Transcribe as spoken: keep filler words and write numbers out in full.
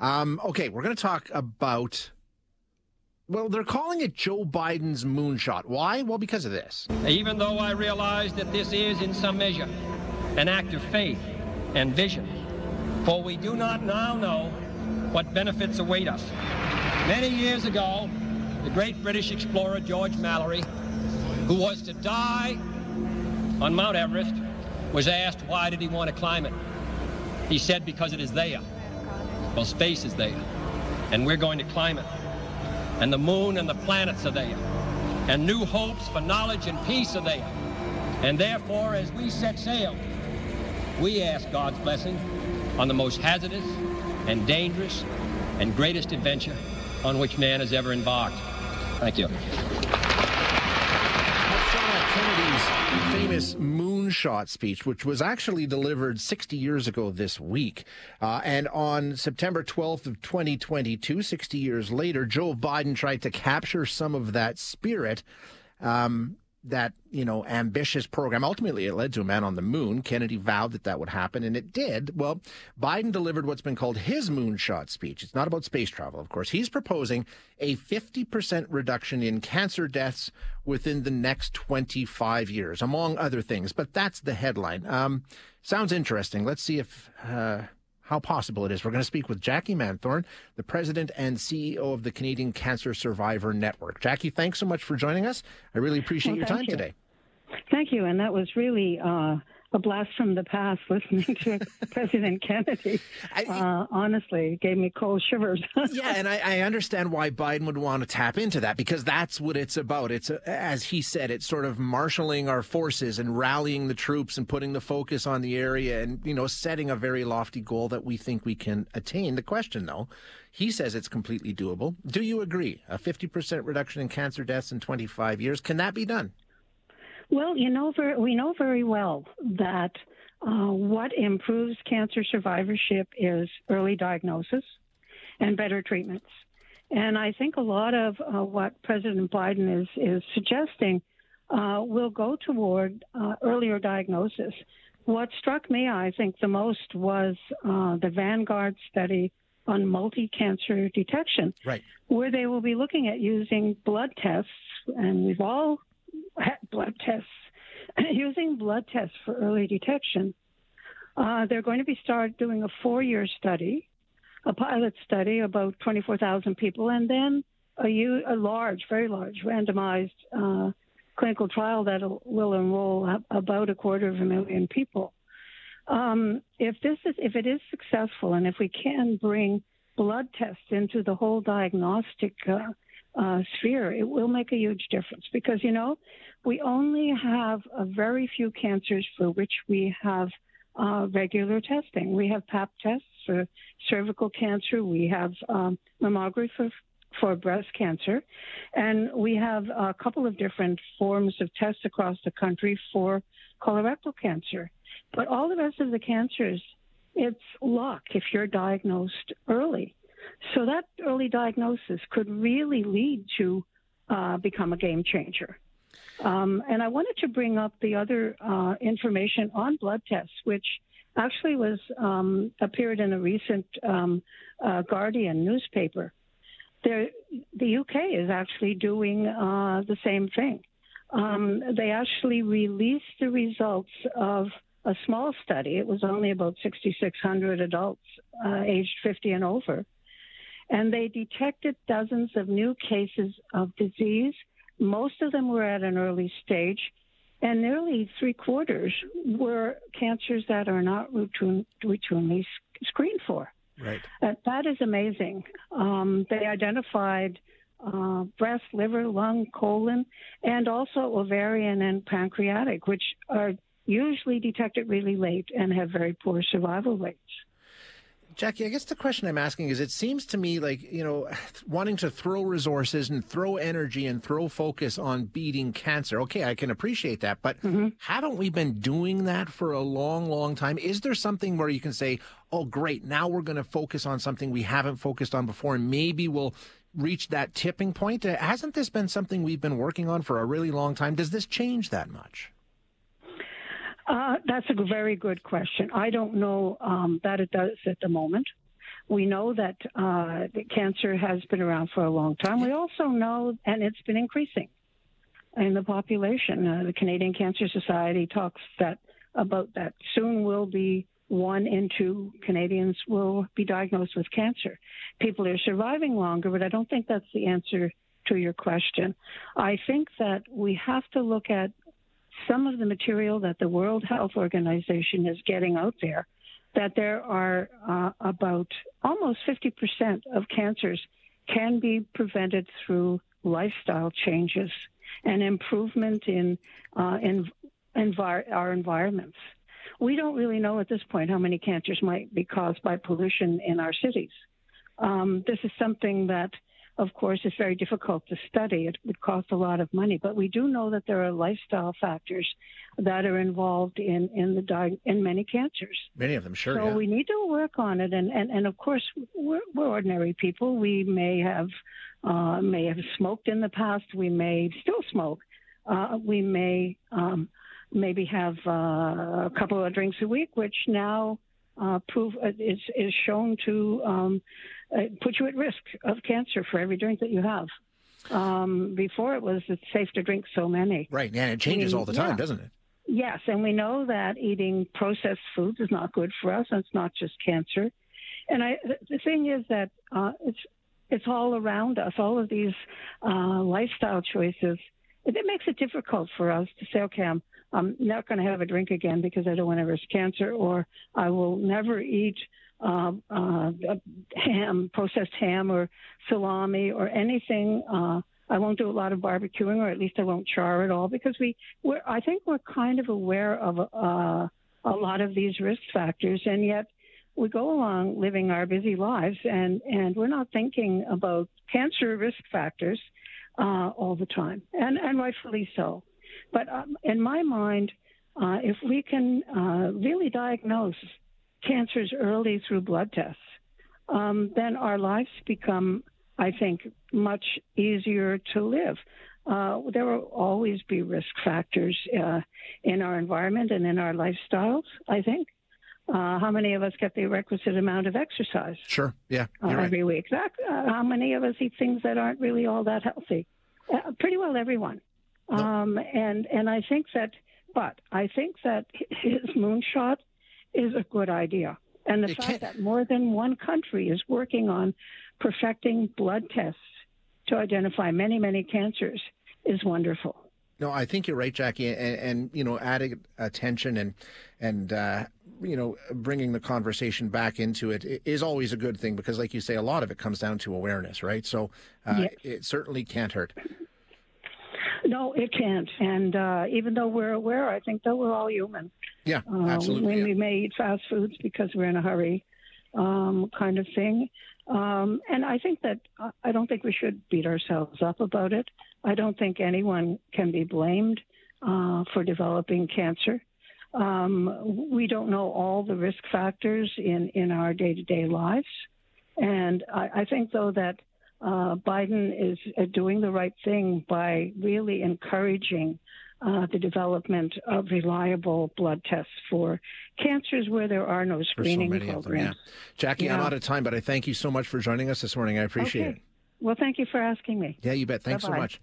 Um, okay, we're going to talk about... Well, they're calling it Joe Biden's moonshot. Why? Well, because of this. Even though I realize that this is, in some measure, an act of faith and vision, for we do not now know what benefits await us. Many years ago, the great British explorer George Mallory, who was to die on Mount Everest, was asked why did he want to climb it. He said, because it is there. Well, space is there, and we're going to climb it. And the moon and the planets are there, and new hopes for knowledge and peace are there. And therefore, as we set sail, we ask God's blessing on the most hazardous and dangerous and greatest adventure on which man has ever embarked. Thank you. Kennedy's famous moonshot speech, which was actually delivered sixty years ago this week. Uh, and on September twelfth of twenty twenty-two, sixty years later, Joe Biden tried to capture some of that spirit, um, that, you know, ambitious program. Ultimately, it led to a man on the moon. Kennedy vowed that that would happen, and it did. Well, Biden delivered what's been called his moonshot speech. It's not about space travel, of course. He's proposing a fifty percent reduction in cancer deaths within the next twenty-five years, among other things. But that's the headline. Um, sounds interesting. Let's see if uh, how possible it is. We're going to speak with Jackie Manthorne, the president and C E O of the Canadian Cancer Survivor Network. Jackie, thanks so much for joining us. I really appreciate well, your time you. today. Thank you. And that was really uh, a blast from the past, listening to President Kennedy. I, uh, honestly, gave me cold shivers. Yeah, and I, I understand why Biden would want to tap into that, because that's what it's about. It's, a, as he said, it's sort of marshaling our forces and rallying the troops and putting the focus on the area and, you know, setting a very lofty goal that we think we can attain. The question, though, he says it's completely doable. Do you agree? A fifty percent reduction in cancer deaths in twenty-five years. Can that be done? Well, you know, we know very well that uh, what improves cancer survivorship is early diagnosis and better treatments. And I think a lot of uh, what President Biden is, is suggesting uh, will go toward uh, earlier diagnosis. What struck me, I think, the most was uh, the Vanguard study on multi-cancer detection, right, where they will be looking at using blood tests, and we've all blood tests, using blood tests for early detection. Uh, they're going to be start doing a four-year study, a pilot study, about twenty-four thousand people, and then a, u- a large, very large, randomized uh, clinical trial that will enroll about a quarter of a million people. Um, if this is, if it is successful, and if we can bring blood tests into the whole diagnostic uh, Uh, sphere, it will make a huge difference, because, you know, we only have a very few cancers for which we have uh, regular testing. We have P A P tests for cervical cancer. We have um, mammography for, for breast cancer. And we have a couple of different forms of tests across the country for colorectal cancer. But all the rest of the cancers, it's luck if you're diagnosed early. So that early diagnosis could really lead to uh, become a game changer. Um, and I wanted to bring up the other uh, information on blood tests, which actually was um, appeared in a recent um, uh, Guardian newspaper. There, the U K is actually doing uh, the same thing. Um, they actually released the results of a small study. It was only about six thousand six hundred adults uh, aged fifty and over. And they detected dozens of new cases of disease. Most of them were at an early stage, and nearly three quarters were cancers that are not routine, routinely screened for. Right. Uh, that is amazing. Um, they identified uh, breast, liver, lung, colon, and also ovarian and pancreatic, which are usually detected really late and have very poor survival rates. Jackie, I guess the question I'm asking is, it seems to me like, you know, wanting to throw resources and throw energy and throw focus on beating cancer. Okay, I can appreciate that, but mm-hmm. haven't we been doing that for a long, long time? Is there something where you can say, oh, great, now we're going to focus on something we haven't focused on before, and maybe we'll reach that tipping point? Hasn't this been something we've been working on for a really long time? Does this change that much? Uh, that's a very good question. I don't know um, that it does at the moment. We know that uh, cancer has been around for a long time. We also know, and it's been increasing in the population. Uh, the Canadian Cancer Society talks that about that soon will be one in two Canadians will be diagnosed with cancer. People are surviving longer, but I don't think that's the answer to your question. I think that we have to look at some of the material that the World Health Organization is getting out there, that there are uh, about almost fifty percent of cancers can be prevented through lifestyle changes and improvement in, uh, in envir- our environments. We don't really know at this point how many cancers might be caused by pollution in our cities. Um, this is something that, of course, is very difficult to study. It would cost a lot of money, but we do know that there are lifestyle factors that are involved in in the di- in many cancers. Many of them, sure. So yeah. we need to work on it, and and, and of course, we're, we're ordinary people. We may have uh, may have smoked in the past. We may still smoke. Uh, we may. Um, maybe have uh, a couple of drinks a week, which now uh, prove uh, is, is shown to um, uh, put you at risk of cancer for every drink that you have. Um, before it was it's safe to drink so many. Right, and it changes and, all the time, yeah. doesn't it? Yes, and we know that eating processed foods is not good for us, and it's not just cancer. And I, the thing is that uh, it's, it's all around us, all of these uh, lifestyle choices. It makes it difficult for us to say, okay, I'm, I'm not going to have a drink again because I don't want to risk cancer, or I will never eat uh, uh, ham, processed ham or salami or anything. Uh, I won't do a lot of barbecuing, or at least I won't char at all, because we, we're, I think we're kind of aware of uh, a lot of these risk factors, and yet we go along living our busy lives, and, and we're not thinking about cancer risk factors Uh, all the time, and, and rightfully so. But um, in my mind, uh, if we can uh, really diagnose cancers early through blood tests, um, then our lives become, I think, much easier to live. Uh, there will always be risk factors uh, in our environment and in our lifestyles, I think. Uh, how many of us get the requisite amount of exercise? Sure, yeah. Uh, right. Every week. That, uh, how many of us eat things that aren't really all that healthy? Uh, pretty well everyone. Um, no. And and I think that, but I think that his moonshot is a good idea. And the it fact can't... that more than one country is working on perfecting blood tests to identify many, many cancers is wonderful. No, I think you're right, Jackie, and, and you know, adding attention and and uh, you know, bringing the conversation back into it is always a good thing, because, like you say, a lot of it comes down to awareness, right? So uh, yes. It certainly can't hurt. No, it can't. And uh, even though we're aware, I think that we're all human. Yeah, uh, absolutely. We, yeah. we may eat fast foods because we're in a hurry, um, kind of thing. Um, and I think that I don't think we should beat ourselves up about it. I don't think anyone can be blamed uh, for developing cancer. Um, we don't know all the risk factors in, in our day-to-day lives. And I, I think, though, that uh, Biden is uh, doing the right thing by really encouraging uh, the development of reliable blood tests for cancers where there are no screening for so many programs. Of them, yeah. Jackie, yeah. I'm out of time, but I thank you so much for joining us this morning. I appreciate okay. it. Well, thank you for asking me. Yeah, you bet. Thanks Bye-bye. so much.